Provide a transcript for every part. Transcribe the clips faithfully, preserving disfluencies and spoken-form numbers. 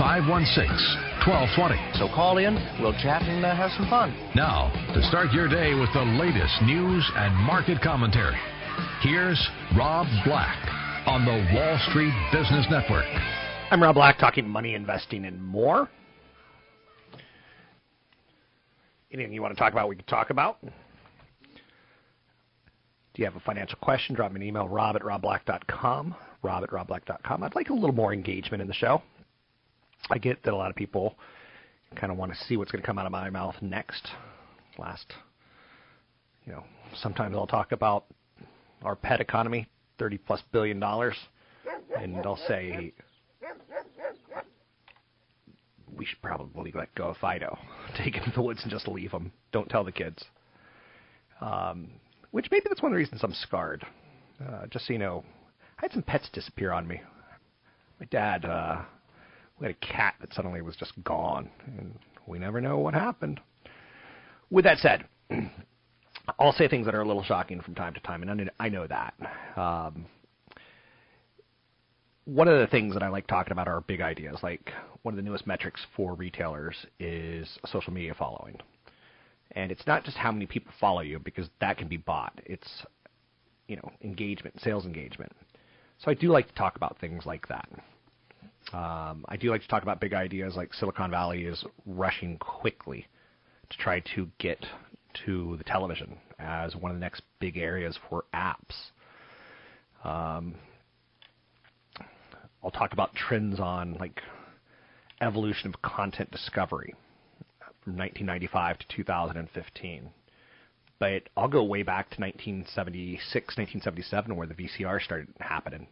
five one six, one two two zero. So call in, we'll chat, and uh, have some fun. Now, to start your day with the latest news and market commentary, here's Rob Black on the Wall Street Business Network. I'm Rob Black, talking money, investing, and more. Anything you want to talk about, we can talk about. Do you have a financial question? Drop me an email, rob at rob black dot com, rob at rob black dot com. I'd like a little more engagement in the show. I get that a lot of people kind of want to see what's going to come out of my mouth next. Last, you know, sometimes I'll talk about our pet economy, thirty plus billion dollars, and I'll say we should probably let go of Fido, take him to the woods and just leave him. Don't tell the kids. Um, which maybe that's one of the reasons I'm scarred. Uh, just so you know, I had some pets disappear on me. My dad. Uh, We had a cat that suddenly was just gone, and we never know what happened. With that said, I'll say things that are a little shocking from time to time, and I know that. Um, one of the things that I like talking about are big ideas. Like, one of the newest metrics for retailers is social media following. And it's not just how many people follow you, because that can be bought. It's, you know, engagement, sales engagement. So I do like to talk about things like that. Um, I do like to talk about big ideas, like Silicon Valley is rushing quickly to try to get to the television as one of the next big areas for apps. Um, I'll talk about trends on like evolution of content discovery from nineteen ninety-five to two thousand fifteen. But I'll go way back to nineteen seventy-six, nineteen seventy-seven, where the V C R started happening.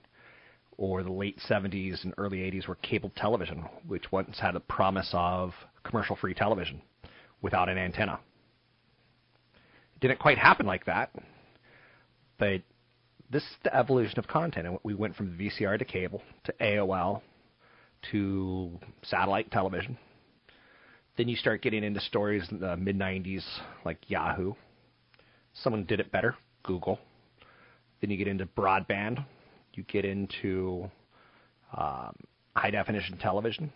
Or the late seventies and early eighties where cable television, which once had a promise of commercial-free television without an antenna. It didn't quite happen like that, but this is the evolution of content. And we went from V C R to cable to A O L to satellite television. Then you start getting into stories in the mid nineties like Yahoo. Someone did it better, Google. Then you get into broadband. You get into um, high-definition television,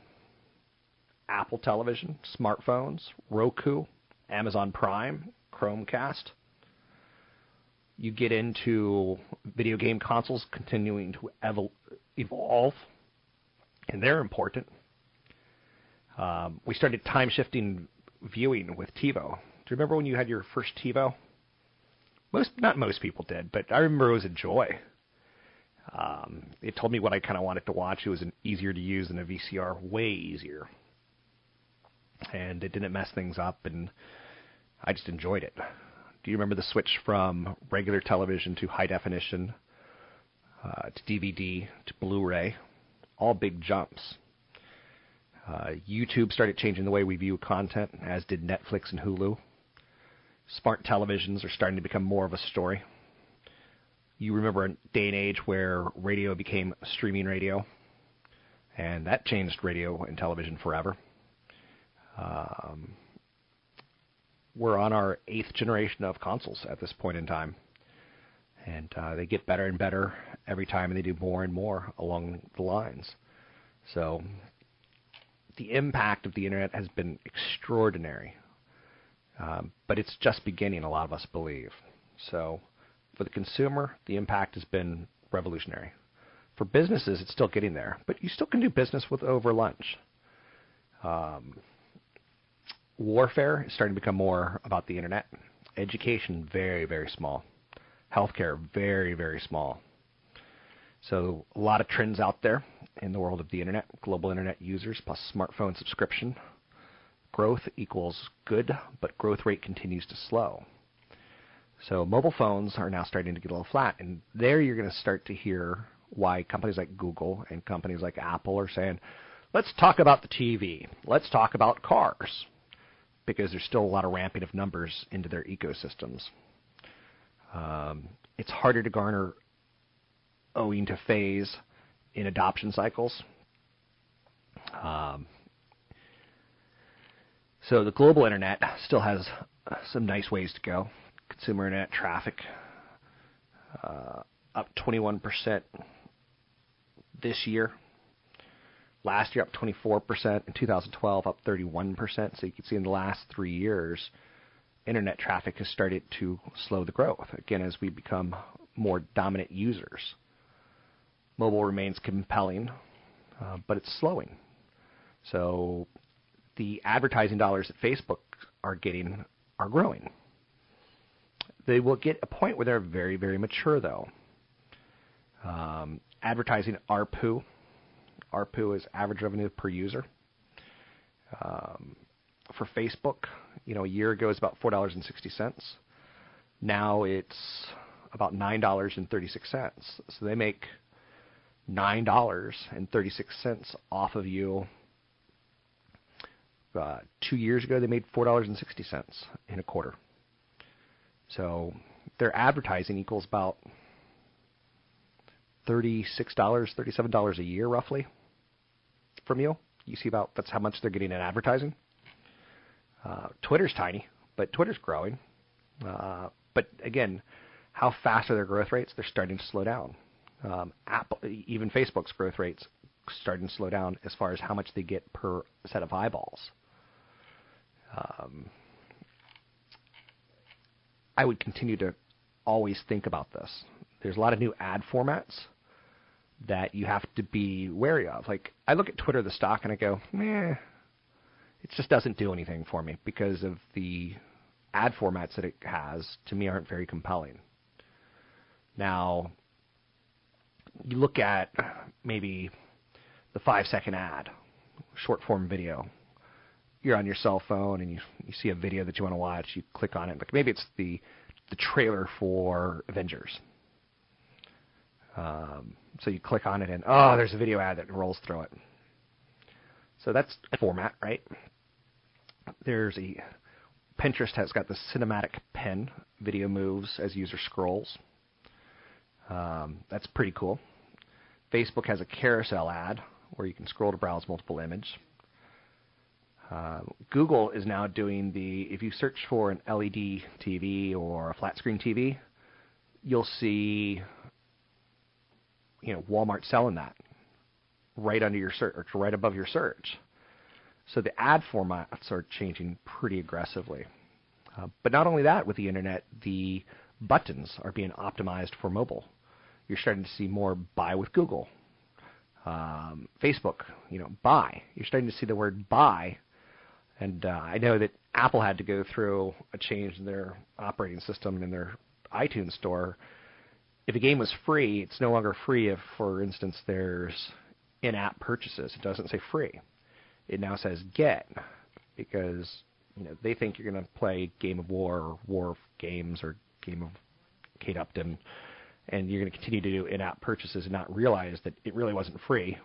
Apple television, smartphones, Roku, Amazon Prime, Chromecast. You get into video game consoles continuing to evol- evolve, and they're important. Um, we started time-shifting viewing with TiVo. Do you remember when you had your first TiVo? Most, not most people did, but I remember it was a joy. Um, it told me what I kind of wanted to watch. It was an easier to use than a V C R, way easier. And it didn't mess things up, and I just enjoyed it. Do you remember the switch from regular television to high definition, uh, to D V D, to Blu-ray? All big jumps. Uh, YouTube started changing the way we view content, as did Netflix and Hulu. Smart televisions are starting to become more of a story. You remember a day and age where radio became streaming radio, and that changed radio and television forever. Um, we're on our eighth generation of consoles at this point in time, and uh, they get better and better every time, and they do more and more along the lines. So the impact of the internet has been extraordinary, um, but it's just beginning, a lot of us believe. So for the consumer, the impact has been revolutionary. For businesses, it's still getting there, but you still can do business with over lunch. Um, warfare is starting to become more about the internet. Education, very, very small. Healthcare, very, very small. So a lot of trends out there in the world of the internet, global internet users plus smartphone subscription. Growth equals good, but growth rate continues to slow. So mobile phones are now starting to get a little flat, and there you're going to start to hear why companies like Google and companies like Apple are saying, let's talk about the T V, let's talk about cars, because there's still a lot of ramping of numbers into their ecosystems. Um, it's harder to garner owing to phase in adoption cycles. Um, so the global internet still has some nice ways to go. Consumer internet traffic uh, up twenty-one percent this year. Last year up twenty-four percent. In two thousand twelve up thirty-one percent. So you can see in the last three years, internet traffic has started to slow the growth, again, as we become more dominant users. Mobile remains compelling, uh, but it's slowing. So the advertising dollars that Facebook are getting are growing. They will get a point where they're very, very mature, though. Um, advertising A R P U. A R P U is average revenue per user. Um, for Facebook, you know, a year ago it was about four dollars and sixty cents. Now it's about nine dollars and thirty-six cents. So they make nine dollars and thirty-six cents off of you. Uh, two years ago, they made four dollars and sixty cents in a quarter. So their advertising equals about thirty-six dollars, thirty-seven dollars a year, roughly, from you. You see about that's how much they're getting in advertising. Uh, Twitter's tiny, but Twitter's growing. Uh, but again, how fast are their growth rates? They're starting to slow down. Um, Apple, even Facebook's growth rates starting to slow down as far as how much they get per set of eyeballs. Um, I would continue to always think about this. There's a lot of new ad formats that you have to be wary of. Like, I look at Twitter, the stock, and I go, meh, it just doesn't do anything for me because of the ad formats that it has, to me, aren't very compelling. Now, you look at maybe the five-second ad, short-form video. You're on your cell phone and you, you see a video that you want to watch. You click on it. Like maybe it's the the trailer for Avengers. Um, so you click on it and, oh, there's a video ad that rolls through it. So that's a format, right? There's a Pinterest has got the cinematic pen. Video moves as user scrolls. Um, that's pretty cool. Facebook has a carousel ad where you can scroll to browse multiple images. Uh, Google is now doing the, if you search for an L E D T V or a flat screen T V, you'll see, you know, Walmart selling that right under your search, right above your search. So the ad formats are changing pretty aggressively. Uh, but not only that, with the internet, the buttons are being optimized for mobile. You're starting to see more buy with Google. Um, Facebook, you know, buy. You're starting to see the word buy. And uh, I know that Apple had to go through a change in their operating system in their iTunes store. If a game was free, it's no longer free if, for instance, there's in-app purchases. It doesn't say free. It now says get, because, you know, they think you're going to play Game of War or War of Games or Game of Kate Upton, and you're going to continue to do in-app purchases and not realize that it really wasn't free.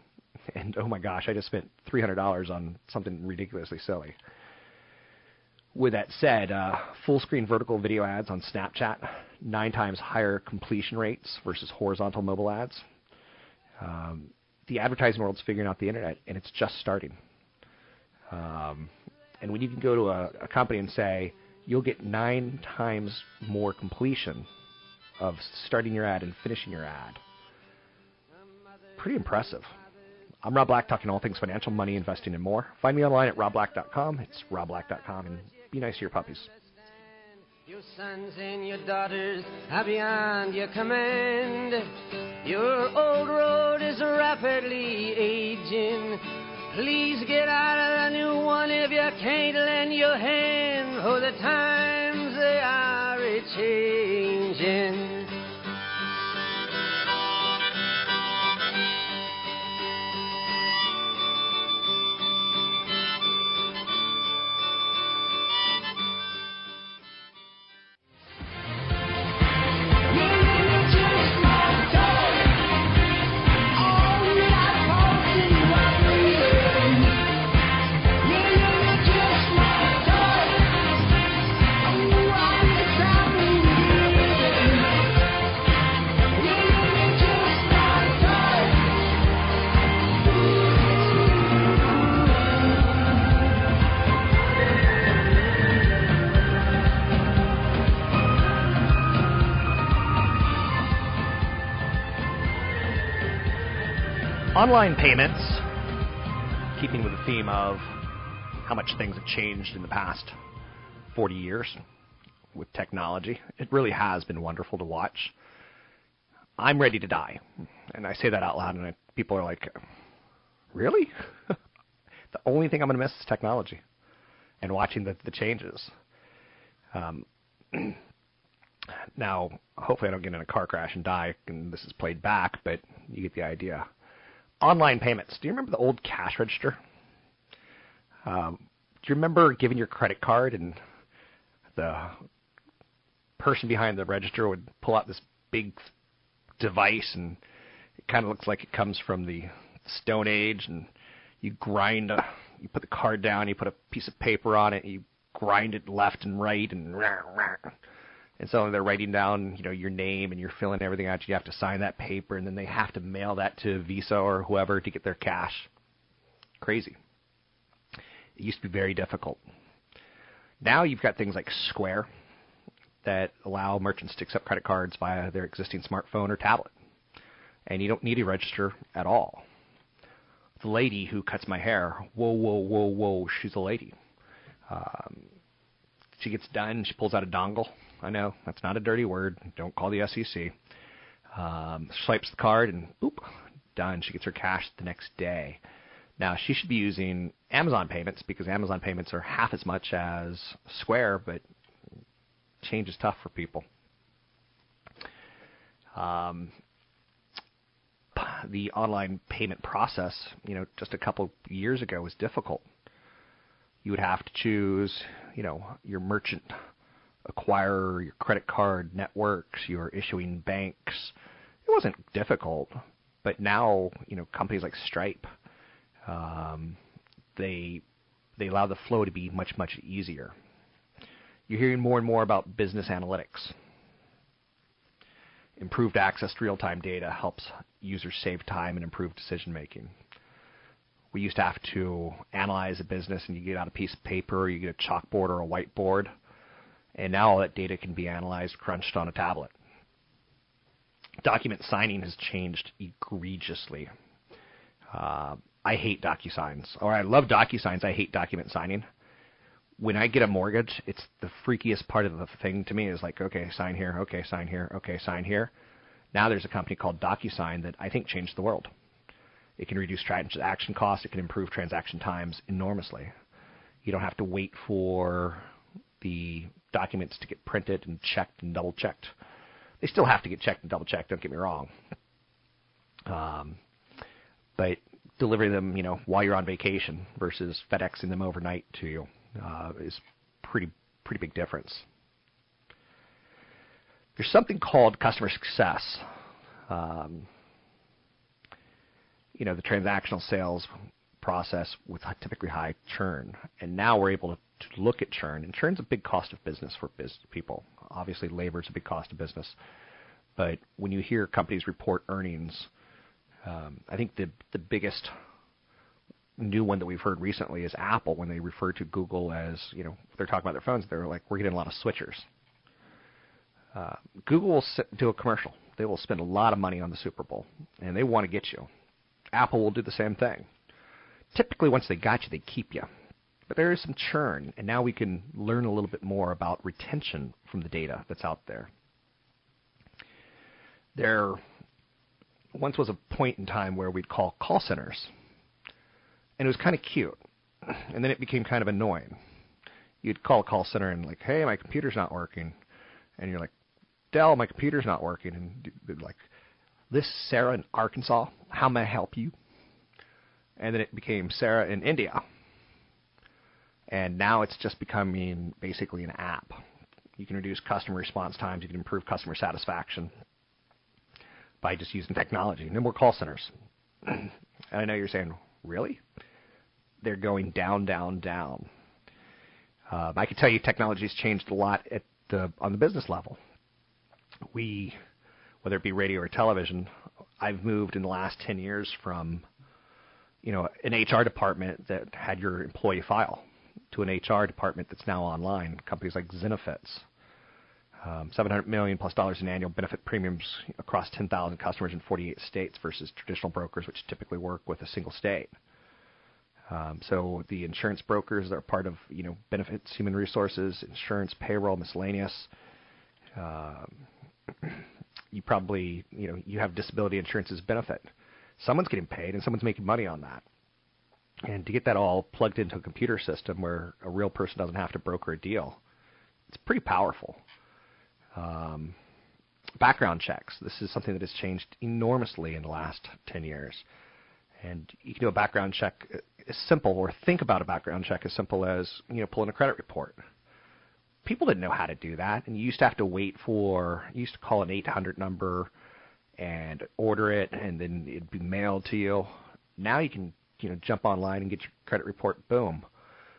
And, oh my gosh, I just spent three hundred dollars on something ridiculously silly. With that said, uh, full-screen vertical video ads on Snapchat, nine times higher completion rates versus horizontal mobile ads. Um, the advertising world's figuring out the internet, and it's just starting. Um, and when you can go to a, a company and say, you'll get nine times more completion of starting your ad and finishing your ad. Pretty impressive. I'm Rob Black, talking all things financial, money, investing, and more. Find me online at rob black dot com. It's rob black dot com. And be nice to your puppies. Your sons and your daughters are beyond your command. Your old road is rapidly aging. Please get out of the new one if you can't lend your hand. Oh, the times they are a-changing. Online payments, keeping with the theme of how much things have changed in the past forty years with technology. It really has been wonderful to watch. I'm ready to die. And I say that out loud, and I, people are like, really? The only thing I'm going to miss is technology and watching the, the changes. Um, now, hopefully I don't get in a car crash and die, and this is played back, but you get the idea. Online payments. Do you remember the old cash register? Um, do you remember giving your credit card and the person behind the register would pull out this big device, and it kind of looks like it comes from the Stone Age, and you grind, a, you put the card down, you put a piece of paper on it, and you grind it left and right, and rah, rah. And so they're writing down, you know, your name, and you're filling everything out. You have to sign that paper, and then they have to mail that to Visa or whoever to get their cash. Crazy. It used to be very difficult. Now you've got things like Square that allow merchants to accept credit cards via their existing smartphone or tablet. And you don't need to register at all. The lady who cuts my hair, whoa, whoa, whoa, whoa, she's a lady. Um, she gets done, she pulls out a dongle. I know, that's not a dirty word. Don't call the S E C. Um, swipes the card and boop, done. She gets her cash the next day. Now, she should be using Amazon payments because Amazon payments are half as much as Square, but change is tough for people. Um, the online payment process, you know, just a couple years ago was difficult. You would have to choose, you know, your merchant acquirer, your credit card networks, your issuing banks. It wasn't difficult, but now, you know, companies like Stripe, um, they they allow the flow to be much, much easier. You're hearing more and more about business analytics. Improved access to real-time data helps users save time and improve decision-making. We used to have to analyze a business, and you get out a piece of paper, or you get a chalkboard or a whiteboard. And now all that data can be analyzed, crunched on a tablet. Document signing has changed egregiously. Uh, I hate DocuSigns. Or I love DocuSigns. I hate document signing. When I get a mortgage, it's the freakiest part of the thing to me. Is like, okay, sign here, okay, sign here, okay, sign here. Now there's a company called DocuSign that I think changed the world. It can reduce transaction costs. It can improve transaction times enormously. You don't have to wait for the documents to get printed and checked and double-checked. They still have to get checked and double-checked, don't get me wrong. Um, but delivering them, you know, while you're on vacation versus FedExing them overnight to you uh, is pretty pretty big difference. There's something called customer success. Um, you know, the transactional sales process with typically high churn, and now we're able to to look at churn, and churn's a big cost of business for business people. Obviously, labor is a big cost of business, but when you hear companies report earnings, um, I think the the biggest new one that we've heard recently is Apple, when they refer to Google as, you know, they're talking about their phones, they're like, we're getting a lot of switchers. Uh, Google will do a commercial. They will spend a lot of money on the Super Bowl, and they want to get you. Apple will do the same thing. Typically, once they got you, they keep you. But there is some churn, and now we can learn a little bit more about retention from the data that's out there. There once was a point in time where we'd call call centers, and it was kind of cute, and then it became kind of annoying. You'd call a call center and like, hey, my computer's not working, and you're like, Dell, my computer's not working, and they'd like, this is Sarah in Arkansas, how may I help you? And then it became Sarah in India, and now it's just becoming basically an app. You can reduce customer response times, you can improve customer satisfaction by just using technology. No more call centers. And I know you're saying, really? They're going down, down, down. Um, I can tell you technology's changed a lot at the, on the business level. We, whether it be radio or television, I've moved in the last ten years from, you know, an H R department that had your employee file to an H R department that's now online. Companies like Zenefits, um, seven hundred million dollars plus dollars in annual benefit premiums across ten thousand customers in forty-eight states versus traditional brokers, which typically work with a single state. Um, so the insurance brokers that are part of, you know, benefits, human resources, insurance, payroll, miscellaneous. Um, you probably, you know, you have disability insurance as benefit. Someone's getting paid and someone's making money on that. And to get that all plugged into a computer system where a real person doesn't have to broker a deal, it's pretty powerful. Um, background checks. This is something that has changed enormously in the last ten years. And you can do a background check as simple, or think about a background check as simple as, you know, pulling a credit report. People didn't know how to do that, and you used to have to wait for, you used to call an eight hundred number and order it, and then it'd be mailed to you. Now you can, you know, jump online and get your credit report, boom.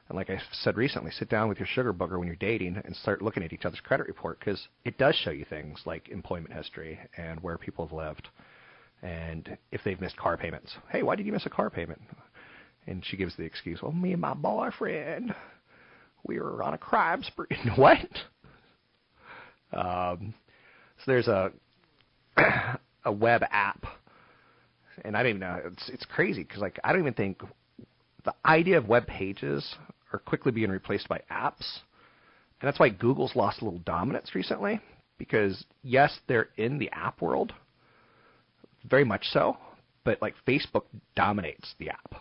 And like I said recently, sit down with your sugar booger when you're dating and start looking at each other's credit report, because it does show you things like employment history and where people have lived. And if they've missed car payments, hey, why did you miss a car payment? And she gives the excuse, well, me and my boyfriend, we were on a crime spree. What? Um, so there's a a web app, and I don't even know. It's it's crazy because like I don't even think the idea of web pages are quickly being replaced by apps, and that's why Google's lost a little dominance recently. Because yes, they're in the app world. Very much so, but like Facebook dominates the app,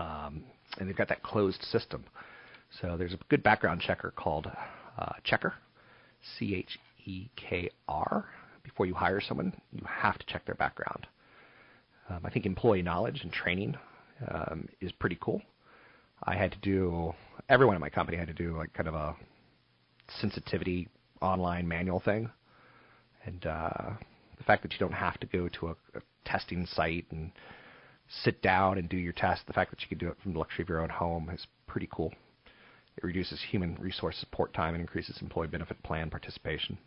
um, and they've got that closed system. So there's a good background checker called uh, CHEKR, C H E K R. Before you hire someone, you have to check their background. Um, I think employee knowledge and training um, is pretty cool. I had to do, everyone in my company had to do like kind of a sensitivity online manual thing, and uh, the fact that you don't have to go to a, a testing site and sit down and do your test, the fact that you can do it from the luxury of your own home is pretty cool. It reduces human resource support time and increases employee benefit plan participation.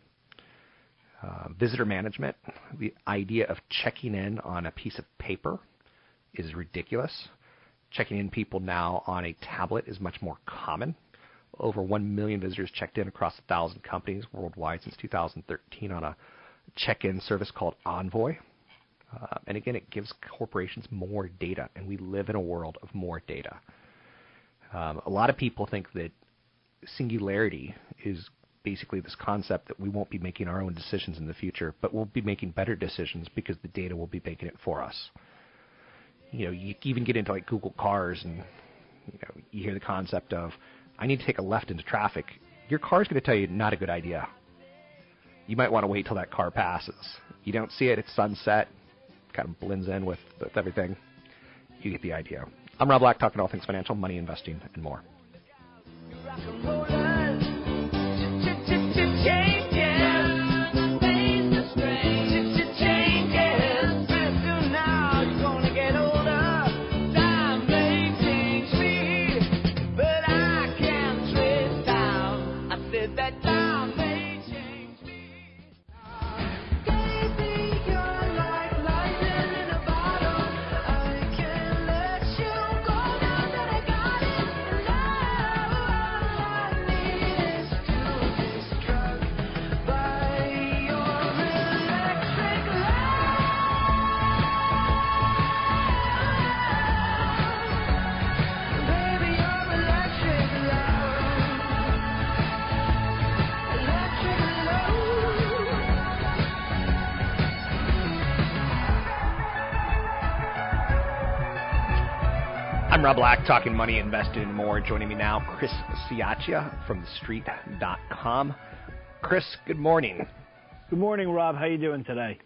Uh, visitor management, the idea of checking in on a piece of paper is ridiculous. Checking in people now on a tablet is much more common. Over one million visitors checked in across one thousand companies worldwide since two thousand thirteen on a check-in service called Envoy. Uh, and again, it gives corporations more data, and we live in a world of more data. Um, a lot of people think that singularity is basically this concept that we won't be making our own decisions in the future, but we'll be making better decisions because the data will be making it for us. You know, you even get into like Google cars, and you know, you hear the concept of, I need to take a left into traffic. Your car's going to tell you not a good idea. You might want to wait till that car passes. You don't see it, it's sunset, kind of blends in with, with everything. You get the idea. I'm Rob Black, talking all things financial, money, investing, and more. I'm Rob Black, talking money, investing, and more. Joining me now, Chris Sciaccia from the street dot com. Chris, good morning. Good morning, Rob. How are you doing today?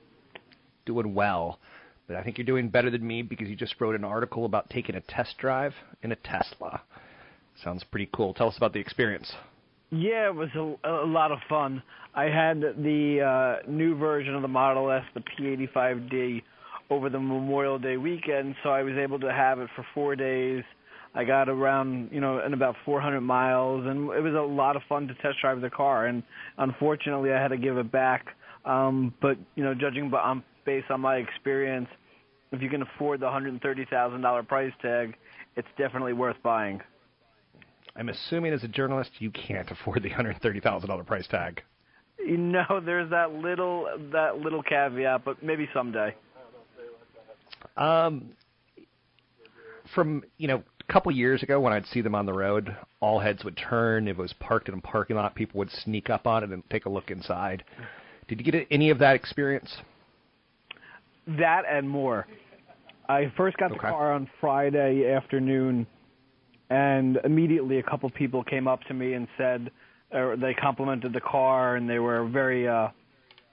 Doing well. But I think you're doing better than me because you just wrote an article about taking a test drive in a Tesla. Sounds pretty cool. Tell us about the experience. Yeah, it was a, a lot of fun. I had the uh, new version of the Model S, the P eighty-five D, over the Memorial Day weekend, so I was able to have it for four days. I got around, you know, in about four hundred miles, and it was a lot of fun to test drive the car. And unfortunately, I had to give it back. Um, but you know, judging by, um, based on my experience, if you can afford the one hundred thirty thousand dollars price tag, it's definitely worth buying. I'm assuming as a journalist, you can't afford the one hundred thirty thousand dollars price tag. You know, there's that little that little caveat, but maybe someday. Um, from, you know, a couple years ago when I'd see them on the road, all heads would turn. If it was parked in a parking lot, people would sneak up on it and take a look inside. Did you get any of that experience? That and more. I first got the okay. car on Friday afternoon, and immediately a couple people came up to me and said, or they complimented the car, and they were very uh,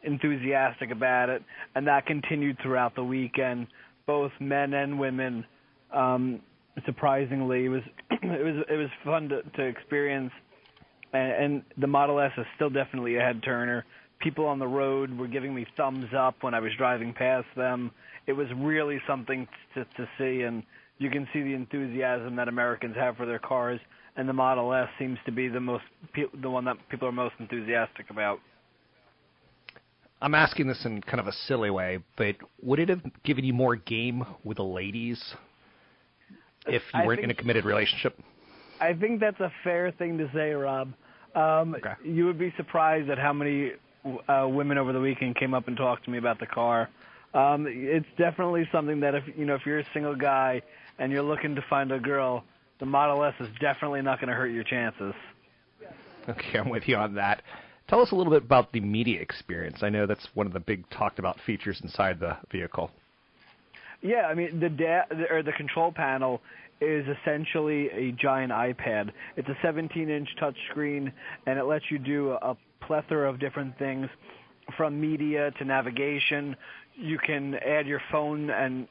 enthusiastic about it, and that continued throughout the weekend. Both men and women, um, surprisingly, it was it was it was fun to, to experience, and, and the Model S is still definitely a head turner. People on the road were giving me thumbs up when I was driving past them. It was really something to, to see, and you can see the enthusiasm that Americans have for their cars, and the Model S seems to be the most the one that people are most enthusiastic about. I'm asking this in kind of a silly way, but would it have given you more game with the ladies if you I weren't think, in a committed relationship? I think that's a fair thing to say, Rob. Um, okay. You would be surprised at how many uh, women over the weekend came up and talked to me about the car. Um, it's definitely something that if you know if you're a single guy and you're looking to find a girl, the Model S is definitely not going to hurt your chances. Okay, I'm with you on that. Tell us a little bit about the media experience. I know that's one of the big talked-about features inside the vehicle. Yeah, I mean, the da- or the control panel is essentially a giant iPad. It's a seventeen inch touchscreen, and it lets you do a plethora of different things, from media to navigation. You can add your phone and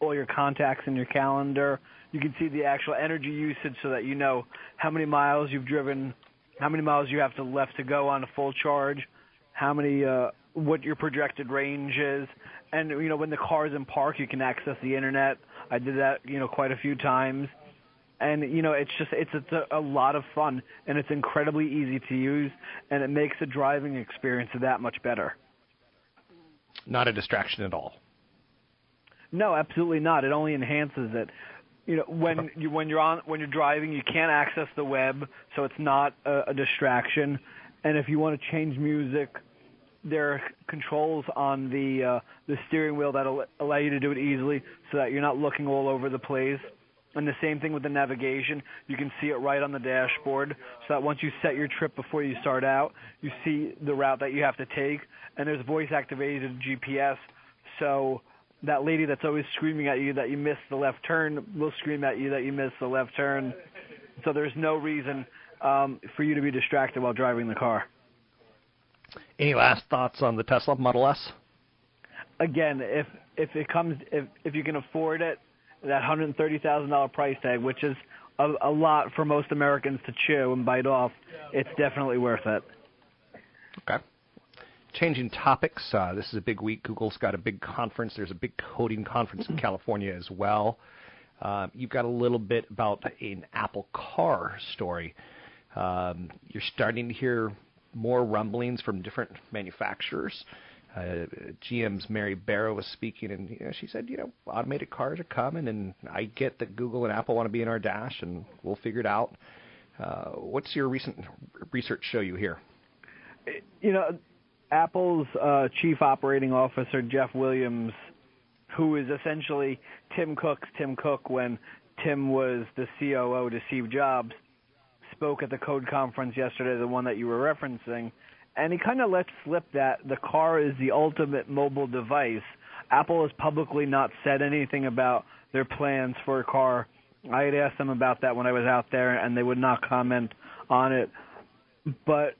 all your contacts in your calendar. You can see the actual energy usage so that you know how many miles you've driven, how many miles you have to left to go on a full charge, how many, uh, what your projected range is, and you know when the car's in park, you can access the internet. I did that, you know, quite a few times, and you know it's just it's, it's a, a lot of fun, and it's incredibly easy to use, and it makes the driving experience that much better. Not a distraction at all. No, absolutely not. It only enhances it. You know, when you when you're on when you're driving, you can't access the web, so it's not a, a distraction. And if you want to change music, there are controls on the uh, the steering wheel that will allow you to do it easily, so that you're not looking all over the place. And the same thing with the navigation; you can see it right on the dashboard, so that once you set your trip before you start out, you see the route that you have to take. And there's voice-activated G P S, so that lady that's always screaming at you that you missed the left turn will scream at you that you missed the left turn. So there's no reason um, for you to be distracted while driving the car. Any last thoughts on the Tesla Model S? Again, if if it comes, if if you can afford it, that one hundred thirty thousand dollars price tag, which is a, a lot for most Americans to chew and bite off, it's definitely worth it. Okay. Changing topics, uh, this is a big week. Google's got a big conference. There's a big coding conference in California as well. Uh, you've got a little bit about an Apple car story. Um, you're starting to hear more rumblings from different manufacturers. Uh, G M's Mary Barra was speaking, and you know, she said, you know, automated cars are coming, and I get that Google and Apple want to be in our dash, and we'll figure it out. Uh, what's your recent research show you here? You know, Apple's uh, chief operating officer, Jeff Williams, who is essentially Tim Cook's Tim Cook when Tim was the C O O to Steve Jobs, spoke at the Code Conference yesterday, the one that you were referencing, and he kind of let slip that the car is the ultimate mobile device. Apple has publicly not said anything about their plans for a car I had asked them about that when I was out there, and they would not comment on it. But,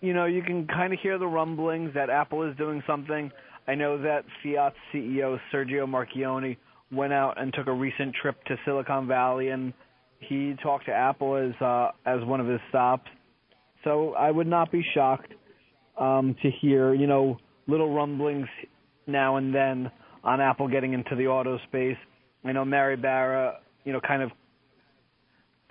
you know, you can kind of hear the rumblings that Apple is doing something. I know that Fiat's C E O, Sergio Marchionne, went out and took a recent trip to Silicon Valley, and he talked to Apple as uh, as one of his stops. So I would not be shocked um, to hear, you know, little rumblings now and then on Apple getting into the auto space. I know Mary Barra, you know, kind of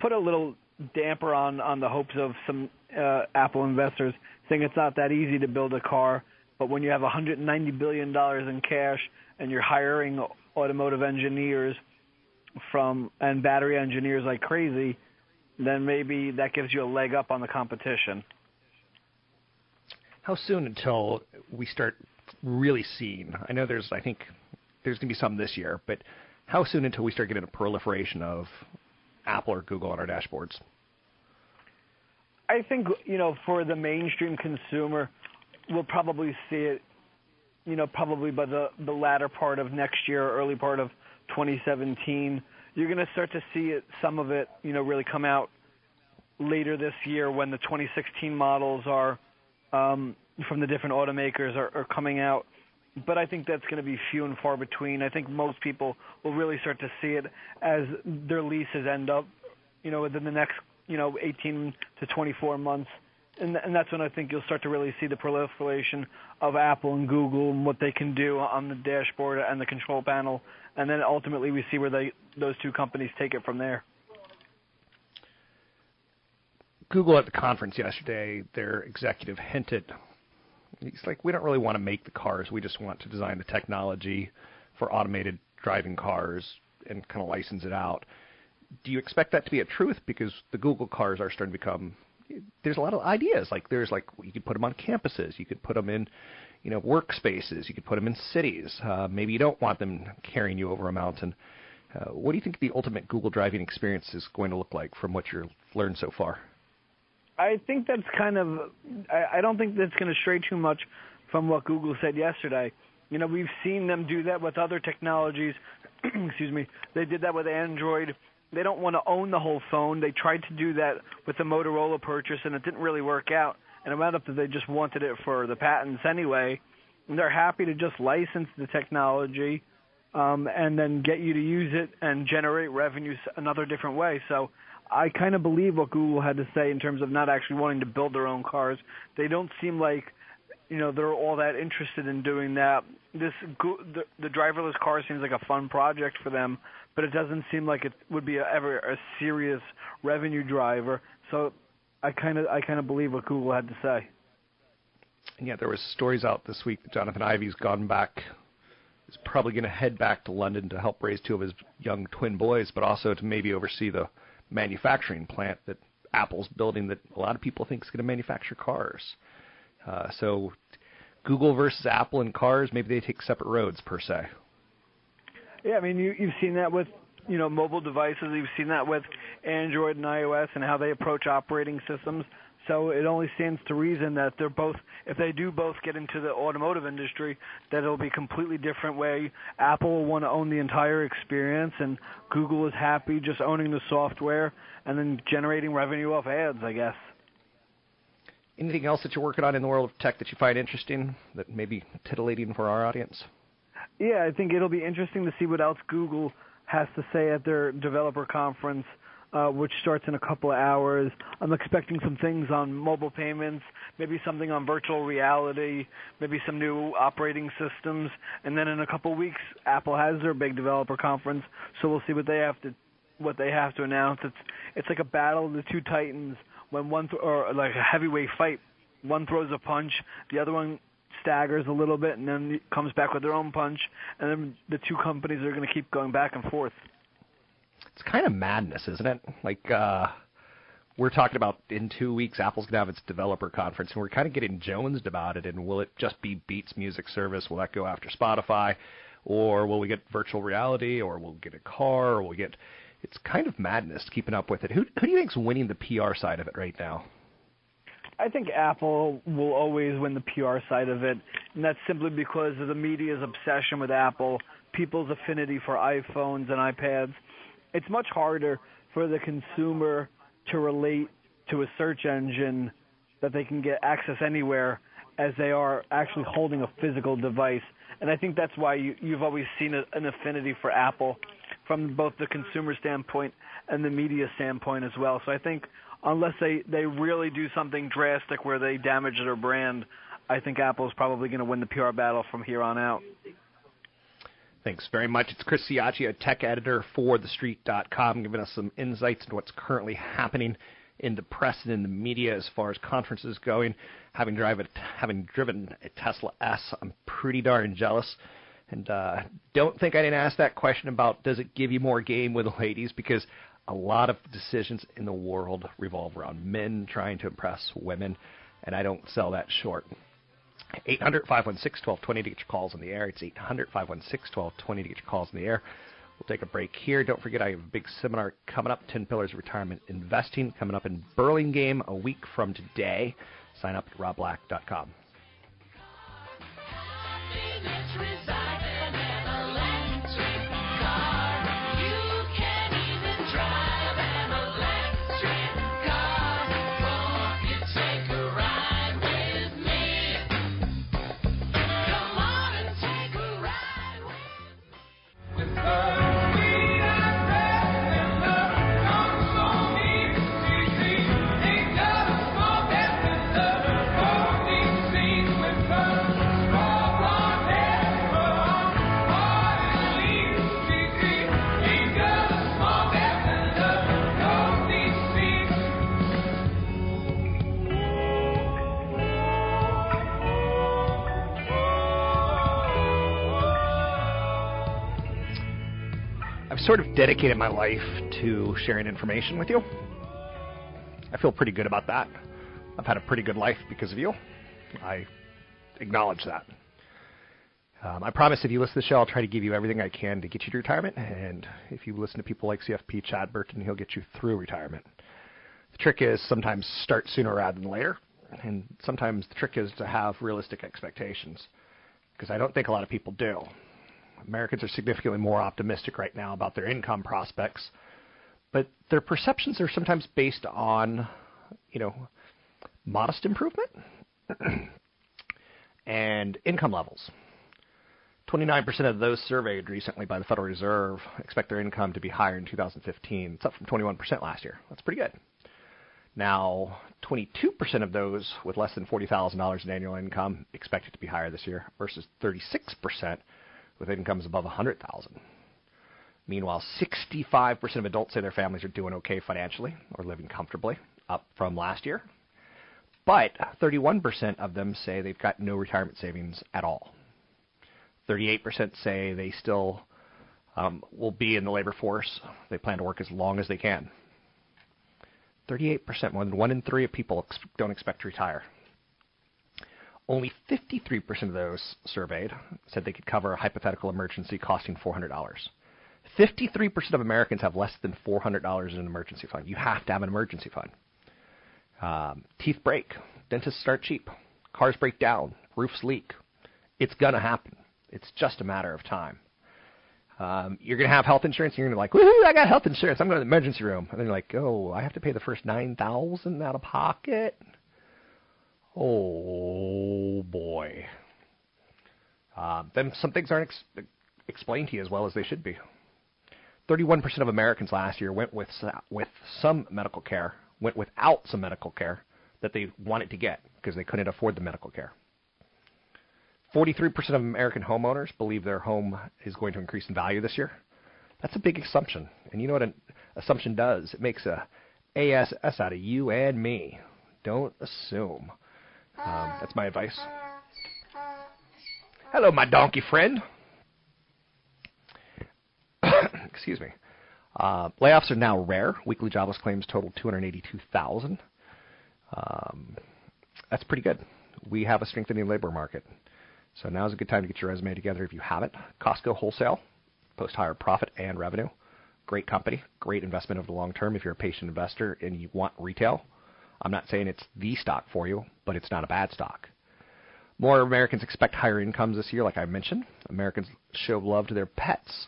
put a little damper on, on the hopes of some uh, Apple investors, saying it's not that easy to build a car. But when you have one hundred ninety billion dollars in cash and you're hiring automotive engineers from and battery engineers like crazy, then maybe that gives you a leg up on the competition. How soon until we start really seeing? I know there's, I think, there's going to be some this year, but how soon until we start getting a proliferation of Apple or Google on our dashboards? I think, you know, for the mainstream consumer, we'll probably see it, you know, probably by the, the latter part of next year or early part of twenty seventeen. You're going to start to see it, some of it, you know, really come out later this year when the twenty sixteen models are um, from the different automakers are, are coming out. But I think that's going to be few and far between. I think most people will really start to see it as their leases end up, you know, within the next, you know, eighteen to twenty-four months. And, and that's when I think you'll start to really see the proliferation of Apple and Google and what they can do on the dashboard and the control panel. And then ultimately we see where they, those two companies take it from there. Google at the conference yesterday, their executive hinted, he's like, we don't really want to make the cars. We just want to design the technology for automated driving cars and kind of license it out. Do you expect that to be a truth? Because the Google cars are starting to become, there's a lot of ideas. Like there's like, you could put them on campuses. You could put them in, you know, workspaces. You could put them in cities. Uh, maybe you don't want them carrying you over a mountain. Uh, what do you think the ultimate Google driving experience is going to look like from what you've learned so far? I think that's kind of – I don't think that's going to stray too much from what Google said yesterday. You know, we've seen them do that with other technologies. Excuse me. They did that with Android. They don't want to own the whole phone. They tried to do that with the Motorola purchase, and it didn't really work out. And it wound up that they just wanted it for the patents anyway. And they're happy to just license the technology um, and then get you to use it and generate revenues another different way. So – I kind of believe what Google had to say in terms of not actually wanting to build their own cars. They don't seem like, you know, they're all that interested in doing that. This the, the driverless car seems like a fun project for them, but it doesn't seem like it would be a, ever a serious revenue driver. So I kind of I kind of believe what Google had to say. And yeah, there was stories out this week that Jonathan Ive's gone back. He's probably going to head back to London to help raise two of his young twin boys, but also to maybe oversee the manufacturing plant that Apple's building that a lot of people think is going to manufacture cars. Uh, so Google versus Apple and cars, maybe they take separate roads per se. Yeah, I mean, you, you've seen that with, you know, mobile devices. You've seen that with Android and iOS and how they approach operating systems. So it only stands to reason that they're both, if they do both get into the automotive industry, that it'll be a completely different way. Apple will want to own the entire experience, and Google is happy just owning the software and then generating revenue off ads, I guess. Anything else that you're working on in the world of tech that you find interesting, that may be titillating for our audience? Yeah, I think it'll be interesting to see what else Google has to say at their developer conference, Uh, which starts in a couple of hours. I'm expecting some things on mobile payments, maybe something on virtual reality, maybe some new operating systems. And then in a couple of weeks, Apple has their big developer conference, so we'll see what they have to what they have to announce. It's it's like a battle of the two titans, when one th- or like a heavyweight fight. One throws a punch, the other one staggers a little bit, and then comes back with their own punch. And then the two companies are going to keep going back and forth. It's kind of madness, isn't it? Like uh, we're talking about in two weeks, Apple's going to have its developer conference, and we're kind of getting jonesed about it. And will it just be Beats music service? Will that go after Spotify? Or will we get virtual reality? Or we'll get a car? Or we'll get – it's kind of madness keeping up with it. Who, who do you think is winning the P R side of it right now? I think Apple will always win the P R side of it, and that's simply because of the media's obsession with Apple, people's affinity for iPhones and iPads. it's much harder for the consumer to relate to a search engine that they can get access anywhere as they are actually holding a physical device. And I think that's why you, you've always seen a, an affinity for Apple from both the consumer standpoint and the media standpoint as well. So I think unless they, they really do something drastic where they damage their brand, I think Apple's probably going to win the P R battle from here on out. Thanks very much. It's Chris Sciaccia, tech editor for the street dot com, giving us some insights into what's currently happening in the press and in the media as far as conferences going. Having, drive a, having driven a Tesla S, I'm pretty darn jealous. And uh, don't think I didn't ask that question about does it give you more game with the ladies, because a lot of decisions in the world revolve around men trying to impress women, and I don't sell that short. eight hundred, five one six, one two two zero to get your calls in the air. It's eight hundred, five one six, one two two zero to get your calls in the air. We'll take a break here. Don't forget, I have a big seminar coming up, ten Pillars of Retirement Investing, coming up in Burlingame a week from today. Sign up at rob black dot com. Sort of dedicated my life to sharing information with you. I feel pretty good about that. I've had a pretty good life because of you. I acknowledge that. Um, I promise if you listen to the show, I'll try to give you everything I can to get you to retirement. And if you listen to people like C F P Chad Burton, he'll get you through retirement. The trick is sometimes start sooner rather than later. And sometimes the trick is to have realistic expectations, because I don't think a lot of people do. Americans are significantly more optimistic right now about their income prospects, but their perceptions are sometimes based on, you know, modest improvement and income levels. twenty-nine percent of those surveyed recently by the Federal Reserve expect their income to be higher in two thousand fifteen. It's up from twenty-one percent last year. That's pretty good. Now, twenty-two percent of those with less than forty thousand dollars in annual income expect it to be higher this year versus thirty-six percent with incomes above one hundred thousand dollars. Meanwhile, sixty-five percent of adults say their families are doing okay financially or living comfortably, up from last year. But thirty-one percent of them say they've got no retirement savings at all. thirty-eight percent say they still um, will be in the labor force. They plan to work as long as they can. thirty-eight percent, more than one in three of people ex- don't expect to retire. Only fifty-three percent of those surveyed said they could cover a hypothetical emergency costing four hundred dollars. fifty-three percent of Americans have less than four hundred dollars in an emergency fund. You have to have an emergency fund. Um, teeth break. Dentists start cheap. Cars break down. Roofs leak. It's going to happen. It's just a matter of time. Um, you're going to have health insurance. And you're going to be like, woohoo, I got health insurance. I'm going to the emergency room. And then you're like, oh, I have to pay the first nine thousand dollars out of pocket. Oh, boy. Uh, then some things aren't ex- explained to you as well as they should be. thirty-one percent of Americans last year went with with some medical care, went without some medical care that they wanted to get because they couldn't afford the medical care. forty-three percent of American homeowners believe their home is going to increase in value this year. That's a big assumption. And you know what an assumption does? It makes a ass out of you and me. Don't assume. Um, that's my advice. Hello, my donkey friend. Excuse me. Uh, layoffs are now rare. Weekly jobless claims total two hundred eighty-two thousand. Um, that's pretty good. We have a strengthening labor market. So now's a good time to get your resume together if you haven't. Costco Wholesale, post higher profit and revenue. Great company. Great investment over the long term if you're a patient investor and you want retail. I'm not saying it's the stock for you, but it's not a bad stock. More Americans expect higher incomes this year, like I mentioned. Americans show love to their pets.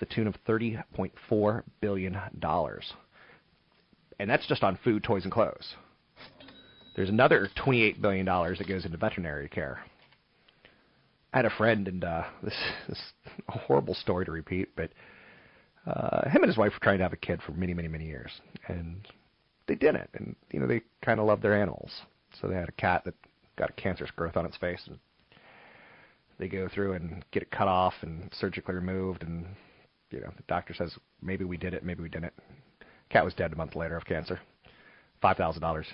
to the tune of thirty point four billion dollars. And that's just on food, toys, and clothes. There's another twenty-eight billion dollars that goes into veterinary care. I had a friend, and uh, this is a horrible story to repeat, but uh, him and his wife were trying to have a kid for many, many, many years, and they didn't. And, you know, they kind of loved their animals. So they had a cat that got a cancerous growth on its face, and they go through and get it cut off and surgically removed, and, you know, the doctor says, maybe we did it, maybe we didn't. Cat was dead a month later of cancer. five thousand dollars.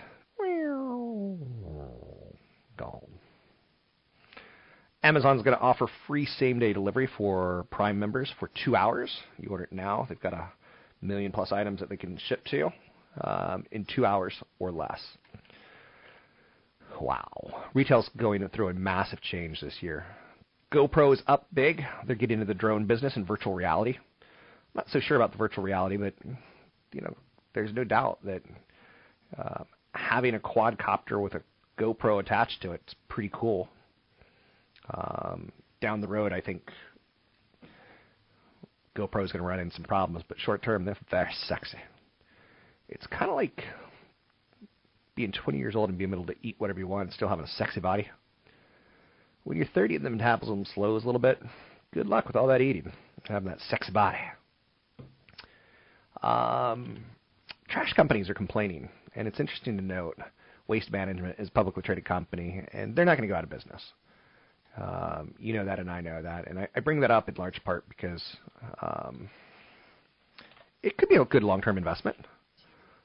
Gone. Amazon's going to offer free same-day delivery for Prime members for two hours. You order it now. They've got a million-plus items that they can ship to you um, in two hours or less. Wow. Retail's going through a massive change this year. GoPro is up big. They're getting into the drone business and virtual reality. I'm not so sure about the virtual reality, but, you know, there's no doubt that uh, having a quadcopter with a GoPro attached to it is pretty cool. Um, down the road, I think GoPro is going to run into some problems, but short term, they're very sexy. It's kind of like being twenty years old and being able to eat whatever you want and still having a sexy body. When you're thirty and the metabolism slows a little bit, good luck with all that eating, having that sexy body. Um, trash companies are complaining, and it's interesting to note Waste Management is a publicly traded company, and they're not going to go out of business. Um, you know that, and I know that, and I, I bring that up in large part because um, it could be a good long-term investment.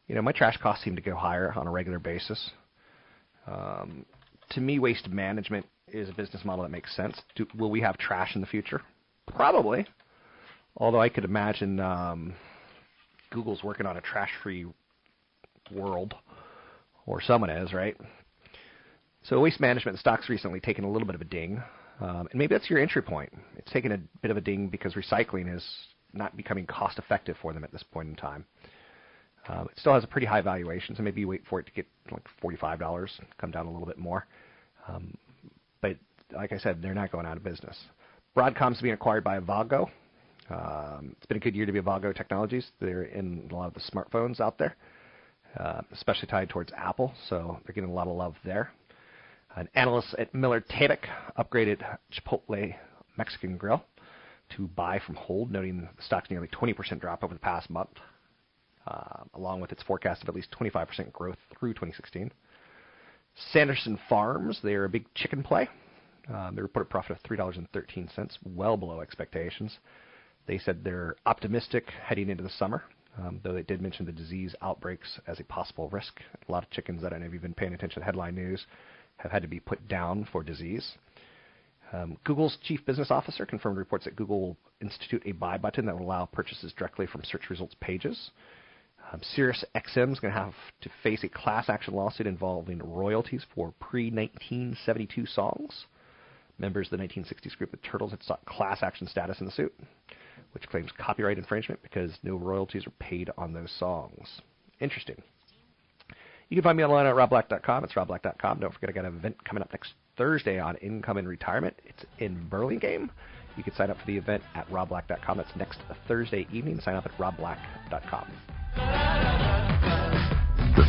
You know, my trash costs seem to go higher on a regular basis. Um, to me, Waste Management is a business model that makes sense. Do, will we have trash in the future? Probably, although I could imagine um, Google's working on a trash-free world, or someone is, right? So Waste Management stock's recently taken a little bit of a ding, um, and maybe that's your entry point. It's taken a bit of a ding because recycling is not becoming cost-effective for them at this point in time. Um, it still has a pretty high valuation, so maybe you wait for it to get like forty-five dollars, come down a little bit more. Um, but like I said, they're not going out of business. Broadcom's being acquired by Avago. Um, it's been a good year to be Avago Technologies. They're in a lot of the smartphones out there, uh, especially tied towards Apple, so they're getting a lot of love there. An analyst at Miller Tabak upgraded Chipotle Mexican Grill to buy from hold, noting the stock's nearly twenty percent drop over the past month, uh, along with its forecast of at least twenty-five percent growth through twenty sixteen. Sanderson Farms, they are a big chicken play. Um, they reported a profit of three dollars and thirteen cents, well below expectations. They said they're optimistic heading into the summer, um, though they did mention the disease outbreaks as a possible risk. A lot of chickens, I don't know if you've been paying attention to headline news, have had to be put down for disease. Um, Google's chief business officer confirmed reports that Google will institute a buy button that will allow purchases directly from search results pages. Um, SiriusXM is going to have to face a class action lawsuit involving royalties for pre-nineteen seventy-two songs. Members of the nineteen sixties group The Turtles had sought class action status in the suit, which claims copyright infringement because no royalties are paid on those songs. Interesting. You can find me online at rob black dot com. It's rob black dot com. Don't forget, I got an event coming up next Thursday on income and retirement. It's in Burlingame. You can sign up for the event at rob black dot com. That's next Thursday evening. Sign up at rob black dot com. The